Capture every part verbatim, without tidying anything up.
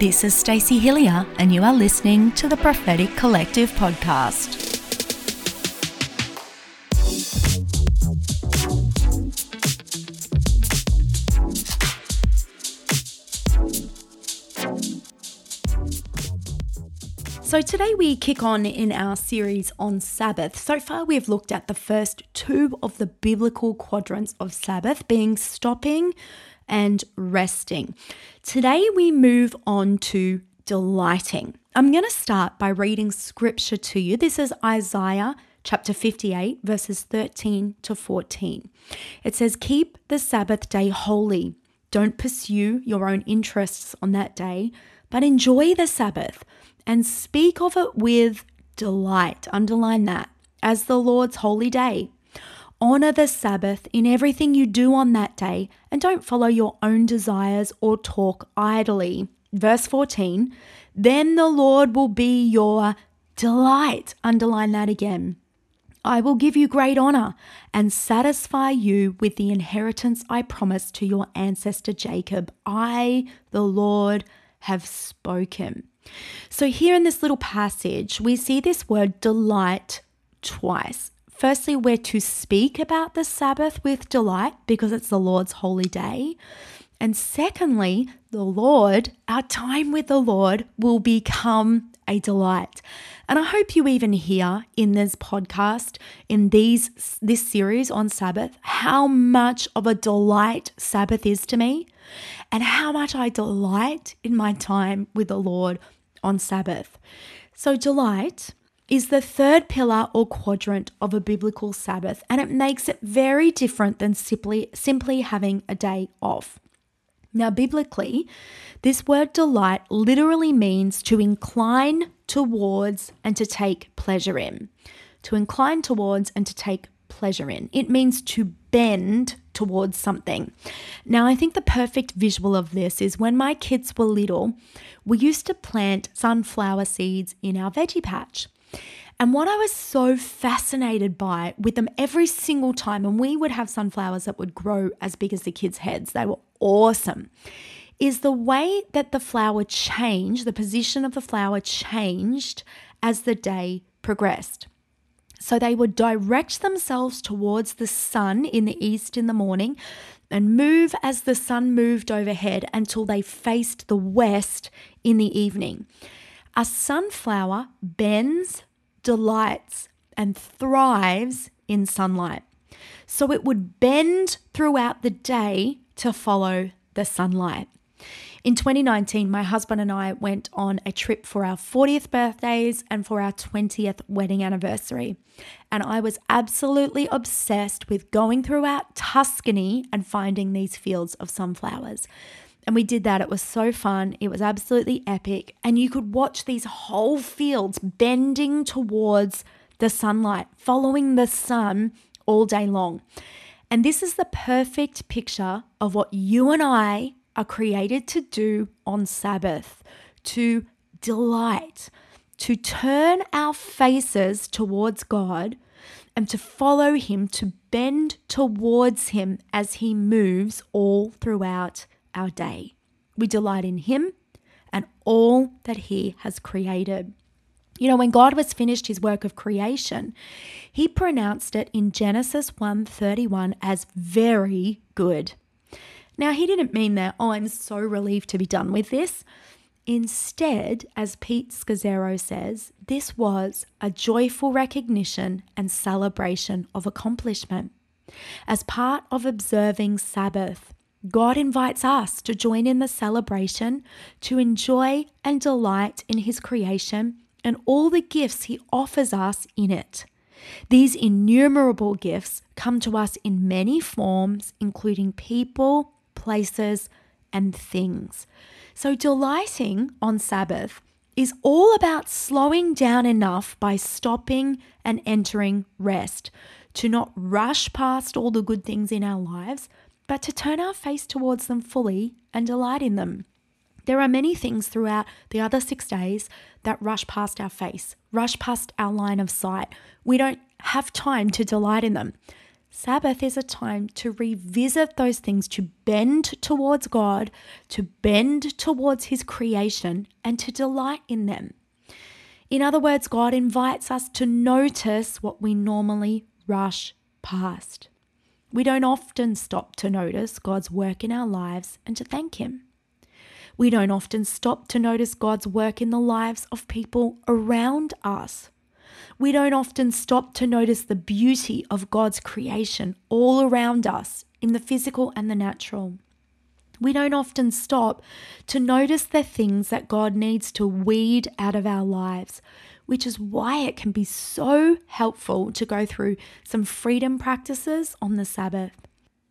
This is Stacey Hillier, and you are listening to the Prophetic Collective Podcast. So today we kick on in our series on Sabbath. So far we've looked at the first two of the biblical quadrants of Sabbath, being stopping and resting. Today we move on to delighting. I'm going to start by reading scripture to you. This is Isaiah chapter fifty-eight, verses thirteen to fourteen. It says, "Keep the Sabbath day holy. Don't pursue your own interests on that day, but enjoy the Sabbath and speak of it with delight." Underline that. "As the Lord's holy day. Honor the Sabbath in everything you do on that day, and don't follow your own desires or talk idly." Verse fourteen, "Then the Lord will be your delight." Underline that again. "I will give you great honor and satisfy you with the inheritance I promised to your ancestor Jacob. I, the Lord, have spoken." So here in this little passage, we see this word delight twice. Firstly, we're to speak about the Sabbath with delight because it's the Lord's holy day. And secondly, the Lord, our time with the Lord, will become a delight. And I hope you even hear in this podcast, in these this series on Sabbath, how much of a delight Sabbath is to me and how much I delight in my time with the Lord on Sabbath. So delight is the third pillar or quadrant of a biblical Sabbath, and it makes it very different than simply, simply having a day off. Now, biblically, this word delight literally means to incline towards and to take pleasure in. To incline towards and to take pleasure in. It means to bend towards something. Now, I think the perfect visual of this is when my kids were little, we used to plant sunflower seeds in our veggie patch. And what I was so fascinated by with them every single time, and we would have sunflowers that would grow as big as the kids' heads, they were awesome, is the way that the flower changed, the position of the flower changed as the day progressed. So they would direct themselves towards the sun in the east in the morning and move as the sun moved overhead until they faced the west in the evening. A sunflower bends, delights, and thrives in sunlight. So it would bend throughout the day to follow the sunlight. In twenty nineteen, my husband and I went on a trip for our fortieth birthdays and for our twentieth wedding anniversary. And I was absolutely obsessed with going throughout Tuscany and finding these fields of sunflowers. And we did that. It was so fun. It was absolutely epic. And you could watch these whole fields bending towards the sunlight, following the sun all day long. And this is the perfect picture of what you and I are created to do on Sabbath, to delight, to turn our faces towards God and to follow Him, to bend towards Him as He moves all throughout our day. We delight in Him and all that He has created. You know, when God was finished His work of creation, He pronounced it in Genesis one thirty-one as very good. Now, He didn't mean that, "Oh, I'm so relieved to be done with this." Instead, as Pete Scazzaro says, this was a joyful recognition and celebration of accomplishment. As part of observing Sabbath, God invites us to join in the celebration, to enjoy and delight in His creation and all the gifts He offers us in it. These innumerable gifts come to us in many forms, including people, places, and things. So delighting on Sabbath is all about slowing down enough by stopping and entering rest, to not rush past all the good things in our lives, but to turn our face towards them fully and delight in them. There are many things throughout the other six days that rush past our face, rush past our line of sight. We don't have time to delight in them. Sabbath is a time to revisit those things, to bend towards God, to bend towards His creation, and to delight in them. In other words, God invites us to notice what we normally rush past. We don't often stop to notice God's work in our lives and to thank Him. We don't often stop to notice God's work in the lives of people around us. We don't often stop to notice the beauty of God's creation all around us in the physical and the natural. We don't often stop to notice the things that God needs to weed out of our lives, which is why it can be so helpful to go through some freedom practices on the Sabbath.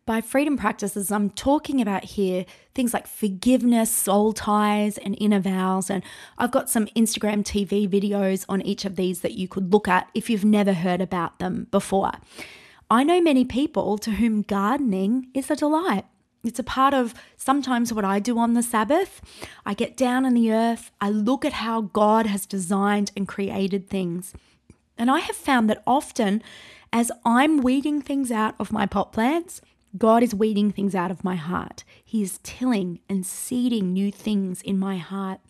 By freedom practices, I'm talking about here things like forgiveness, soul ties, and inner vows. And I've got some Instagram T V videos on each of these that you could look at if you've never heard about them before. I know many people to whom gardening is a delight. It's a part of sometimes what I do on the Sabbath. I get down in the earth, I look at how God has designed and created things. And I have found that often as I'm weeding things out of my pot plants, God is weeding things out of my heart. He is tilling and seeding new things in my heart.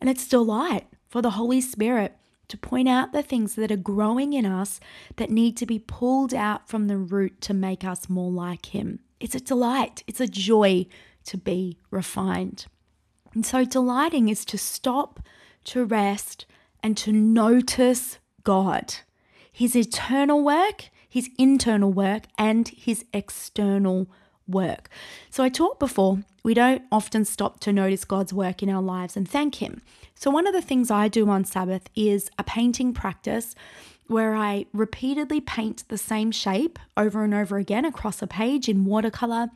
And it's delight for the Holy Spirit to point out the things that are growing in us that need to be pulled out from the root to make us more like Him. It's a delight. It's a joy to be refined. And so delighting is to stop, to rest, and to notice God, His eternal work, His internal work, and His external work. So I talked before, we don't often stop to notice God's work in our lives and thank Him. So one of the things I do on Sabbath is a painting practice where I repeatedly paint the same shape over and over again across a page in watercolor.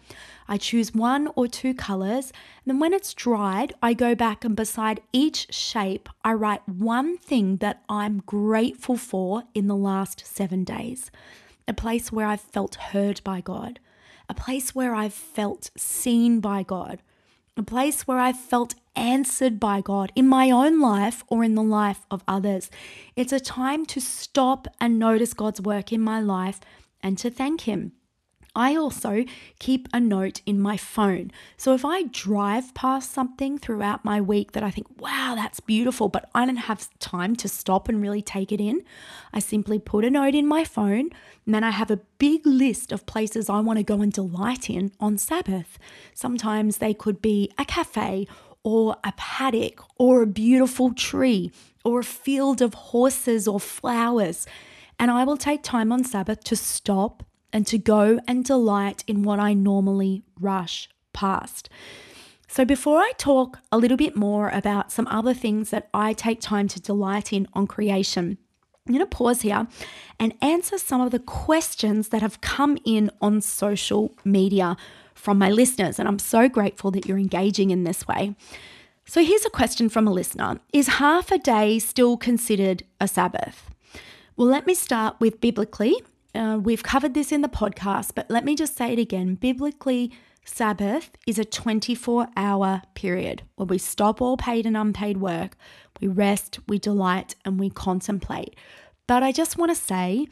I choose one or two colors, and then when it's dried, I go back and beside each shape, I write one thing that I'm grateful for in the last seven days. A place where I've felt heard by God, a place where I've felt seen by God, a place where I've felt answered by God in my own life or in the life of others. It's a time to stop and notice God's work in my life and to thank Him. I also keep a note in my phone. So if I drive past something throughout my week that I think, wow, that's beautiful, but I don't have time to stop and really take it in, I simply put a note in my phone, and then I have a big list of places I want to go and delight in on Sabbath. Sometimes they could be a cafe or a paddock or a beautiful tree or a field of horses or flowers. And I will take time on Sabbath to stop and to go and delight in what I normally rush past. So before I talk a little bit more about some other things that I take time to delight in on creation, I'm going to pause here and answer some of the questions that have come in on social media from my listeners. And I'm so grateful that you're engaging in this way. So here's a question from a listener. Is half a day still considered a Sabbath? Well, let me start with biblically. Uh, we've covered this in the podcast, but let me just say it again. Biblically, Sabbath is a twenty-four hour period where we stop all paid and unpaid work, we rest, we delight, and we contemplate. But I just want to say,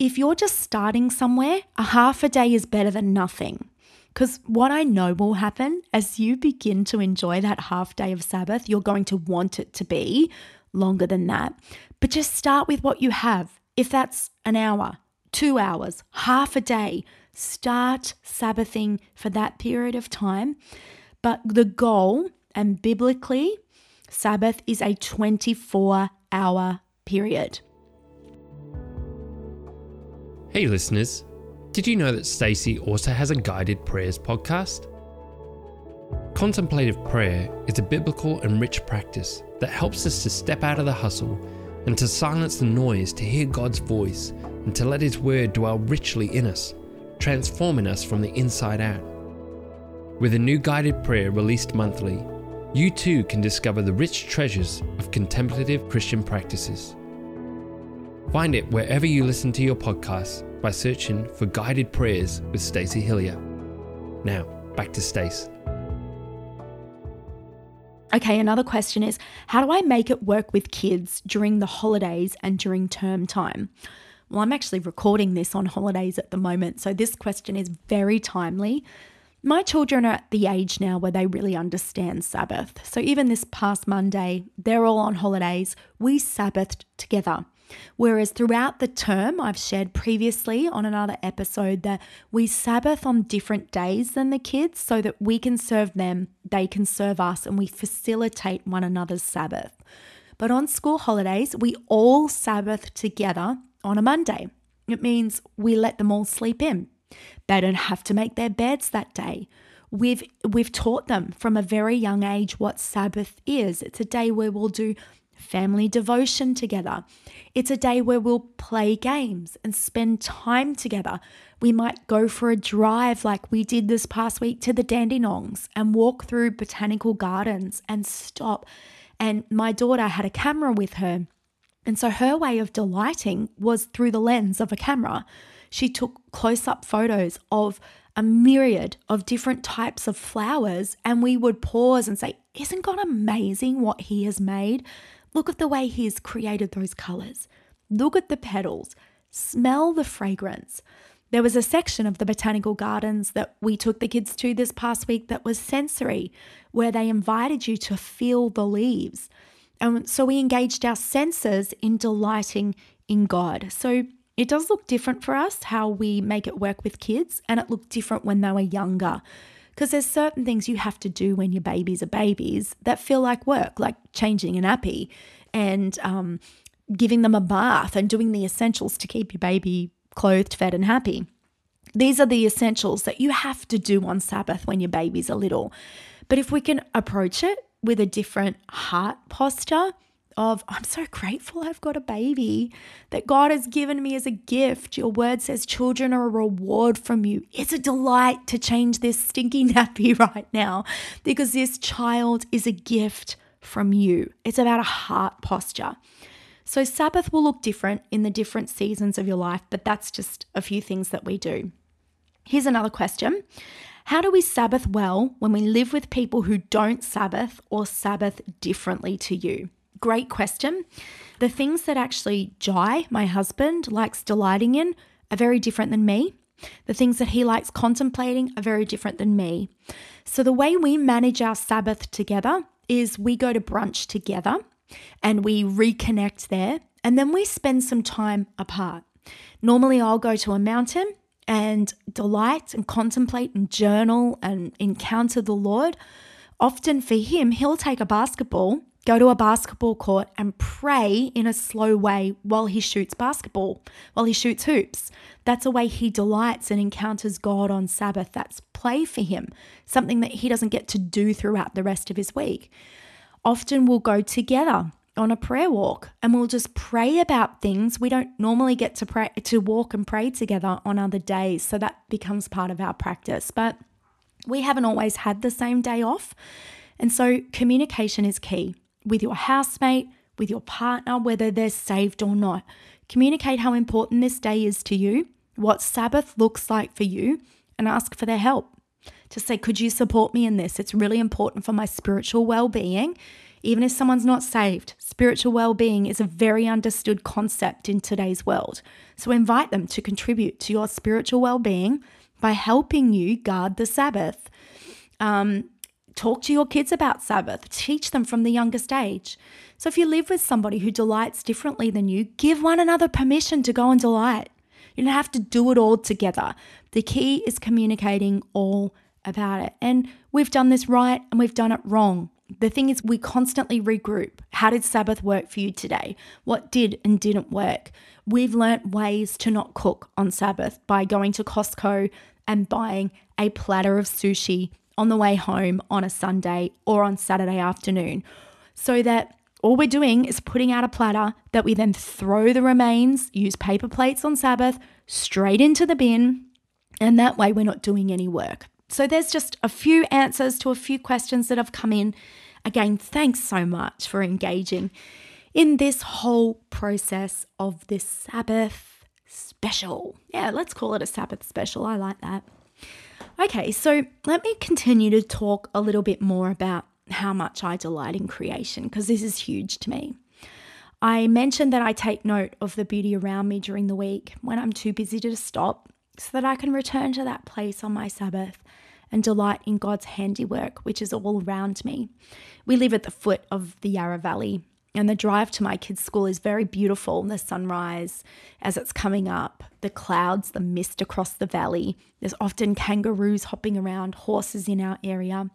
if you're just starting somewhere, a half a day is better than nothing. Because what I know will happen as you begin to enjoy that half day of Sabbath, you're going to want it to be longer than that. But just start with what you have. If that's an hour, two hours, half a day, start Sabbathing for that period of time. But the goal, and biblically, Sabbath is a twenty-four hour period. Hey listeners, did you know that Stacey also has a guided prayers podcast? Contemplative prayer is a biblical and rich practice that helps us to step out of the hustle and to silence the noise, to hear God's voice, and to let His word dwell richly in us, transforming us from the inside out. With a new guided prayer released monthly, you too can discover the rich treasures of contemplative Christian practices. Find it wherever you listen to your podcasts by searching for Guided Prayers with Stacey Hillier. Now, back to Stace. Okay, another question is, how do I make it work with kids during the holidays and during term time? Well, I'm actually recording this on holidays at the moment, so this question is very timely. My children are at the age now where they really understand Sabbath. So even this past Monday, they're all on holidays. We Sabbathed together. Whereas throughout the term, I've shared previously on another episode that we Sabbath on different days than the kids so that we can serve them, they can serve us, and we facilitate one another's Sabbath. But on school holidays, we all Sabbath together on a Monday. It means we let them all sleep in. They don't have to make their beds that day. We've we've taught them from a very young age what Sabbath is. It's a day where we'll do family devotion together. It's a day where we'll play games and spend time together. We might go for a drive like we did this past week to the Dandenongs and walk through botanical gardens and stop. And my daughter had a camera with her. And so her way of delighting was through the lens of a camera. She took close-up photos of a myriad of different types of flowers, and we would pause and say, isn't God amazing what he has made? Look at the way he has created those colors. Look at the petals. Smell the fragrance. There was a section of the botanical gardens that we took the kids to this past week that was sensory, where they invited you to feel the leaves. And so we engaged our senses in delighting in God. So it does look different for us how we make it work with kids, and it looked different when they were younger. Because there's certain things you have to do when your babies are babies that feel like work, like changing a nappy and um, giving them a bath and doing the essentials to keep your baby clothed, fed and happy. These are the essentials that you have to do on Sabbath when your babies are little. But if we can approach it with a different heart posture of, I'm so grateful I've got a baby that God has given me as a gift. Your word says children are a reward from you. It's a delight to change this stinky nappy right now because this child is a gift from you. It's about a heart posture. So Sabbath will look different in the different seasons of your life, but that's just a few things that we do. Here's another question. How do we Sabbath well when we live with people who don't Sabbath or Sabbath differently to you? Great question. The things that actually Jai, my husband, likes delighting in are very different than me. The things that he likes contemplating are very different than me. So the way we manage our Sabbath together is we go to brunch together and we reconnect there, and then we spend some time apart. Normally I'll go to a mountain and delight and contemplate and journal and encounter the Lord. Often for him, he'll take a basketball, go to a basketball court and pray in a slow way while he shoots basketball, while he shoots hoops. That's a way he delights and encounters God on Sabbath. That's play for him, something that he doesn't get to do throughout the rest of his week. Often we'll go together on a prayer walk and we'll just pray about things. We don't normally get to pray, to walk and pray together on other days. So that becomes part of our practice, but we haven't always had the same day off. And so communication is key with your housemate, with your partner, whether they're saved or not. Communicate how important this day is to you, what Sabbath looks like for you, and ask for their help. Just say, could you support me in this? It's really important for my spiritual well-being. Even if someone's not saved, spiritual well-being is a very understood concept in today's world. So invite them to contribute to your spiritual well-being by helping you guard the Sabbath. Um, Talk to your kids about Sabbath. Teach them from the youngest age. So if you live with somebody who delights differently than you, give one another permission to go and delight. You don't have to do it all together. The key is communicating all about it. And we've done this right and we've done it wrong. The thing is, we constantly regroup. How did Sabbath work for you today? What did and didn't work? We've learnt ways to not cook on Sabbath by going to Costco and buying a platter of sushi on the way home on a Sunday or on Saturday afternoon, so that all we're doing is putting out a platter that we then throw the remains, use paper plates on Sabbath, straight into the bin, and that way we're not doing any work. So there's just a few answers to a few questions that have come in. Again, thanks so much for engaging in this whole process of this Sabbath special. Yeah, let's call it a Sabbath special. I like that. Okay, so let me continue to talk a little bit more about how much I delight in creation, because this is huge to me. I mentioned that I take note of the beauty around me during the week when I'm too busy to stop, so that I can return to that place on my Sabbath and delight in God's handiwork, which is all around me. We live at the foot of the Yarra Valley, and the drive to my kids' school is very beautiful. The sunrise as it's coming up, the clouds, the mist across the valley. There's often kangaroos hopping around, horses in our area.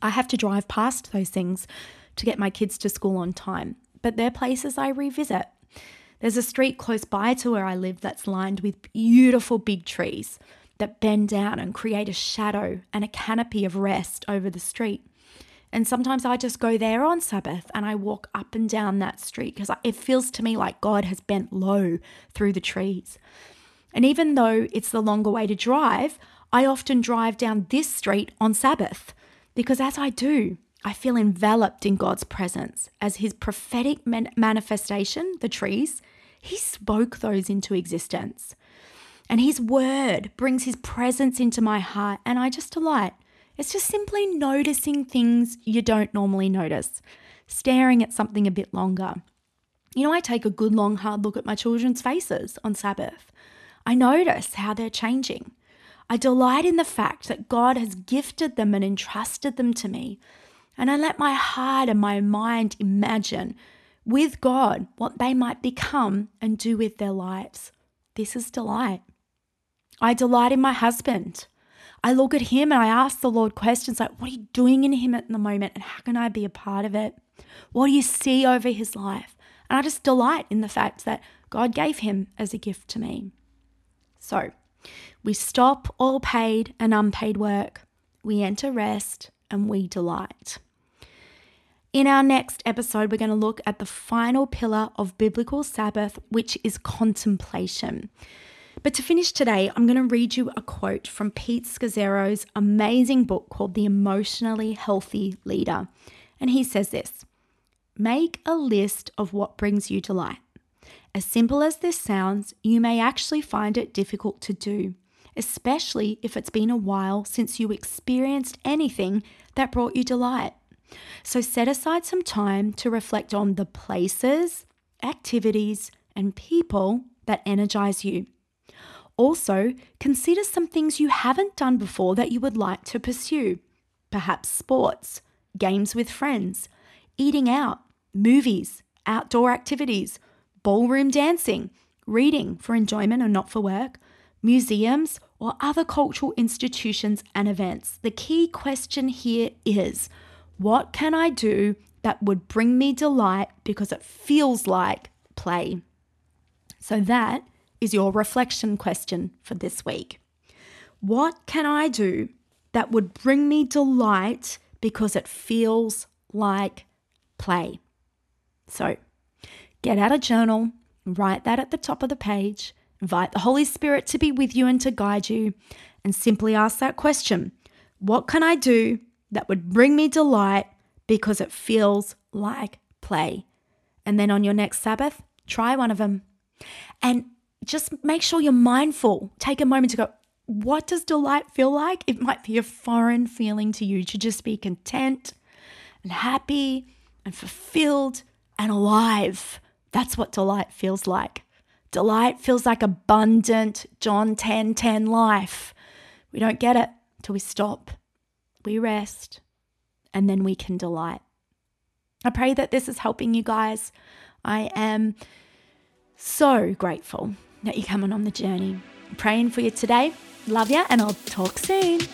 I have to drive past those things to get my kids to school on time, but they're places I revisit. There's a street close by to where I live that's lined with beautiful big trees that bend down and create a shadow and a canopy of rest over the street. And sometimes I just go there on Sabbath and I walk up and down that street because it feels to me like God has bent low through the trees. And even though it's the longer way to drive, I often drive down this street on Sabbath because as I do, I feel enveloped in God's presence as his prophetic man- manifestation, the trees, he spoke those into existence. And his word brings his presence into my heart and I just delight. It's just simply noticing things you don't normally notice, staring at something a bit longer. You know, I take a good long hard look at my children's faces on Sabbath. I notice how they're changing. I delight in the fact that God has gifted them and entrusted them to me. And I let my heart and my mind imagine with God what they might become and do with their lives. This is delight. I delight in my husband. I look at him and I ask the Lord questions like, what are you doing in him at the moment and how can I be a part of it? What do you see over his life? And I just delight in the fact that God gave him as a gift to me. So we stop all paid and unpaid work. We enter rest and we delight. In our next episode, we're going to look at the final pillar of biblical Sabbath, which is contemplation. But to finish today, I'm going to read you a quote from Pete Scazzaro's amazing book called The Emotionally Healthy Leader. And he says this, "Make a list of what brings you delight. As simple as this sounds, you may actually find it difficult to do, especially if it's been a while since you experienced anything that brought you delight. So set aside some time to reflect on the places, activities, and people that energize you. Also, consider some things you haven't done before that you would like to pursue. Perhaps sports, games with friends, eating out, movies, outdoor activities, ballroom dancing, reading for enjoyment and not for work, museums or other cultural institutions and events. The key question here is, what can I do that would bring me delight because it feels like play?" So that is your reflection question for this week. What can I do that would bring me delight because it feels like play? So get out a journal, write that at the top of the page, invite the Holy Spirit to be with you and to guide you, and simply ask that question. What can I do that would bring me delight because it feels like play? And then on your next Sabbath, try one of them. And just make sure you're mindful. Take a moment to go, what does delight feel like? It might be a foreign feeling to you to just be content and happy and fulfilled and alive. That's what delight feels like. Delight feels like abundant John ten ten life. We don't get it till we stop, we rest, and then we can delight. I pray that this is helping you guys. I am so grateful that you're coming on the journey. I'm praying for you today. Love you, and I'll talk soon.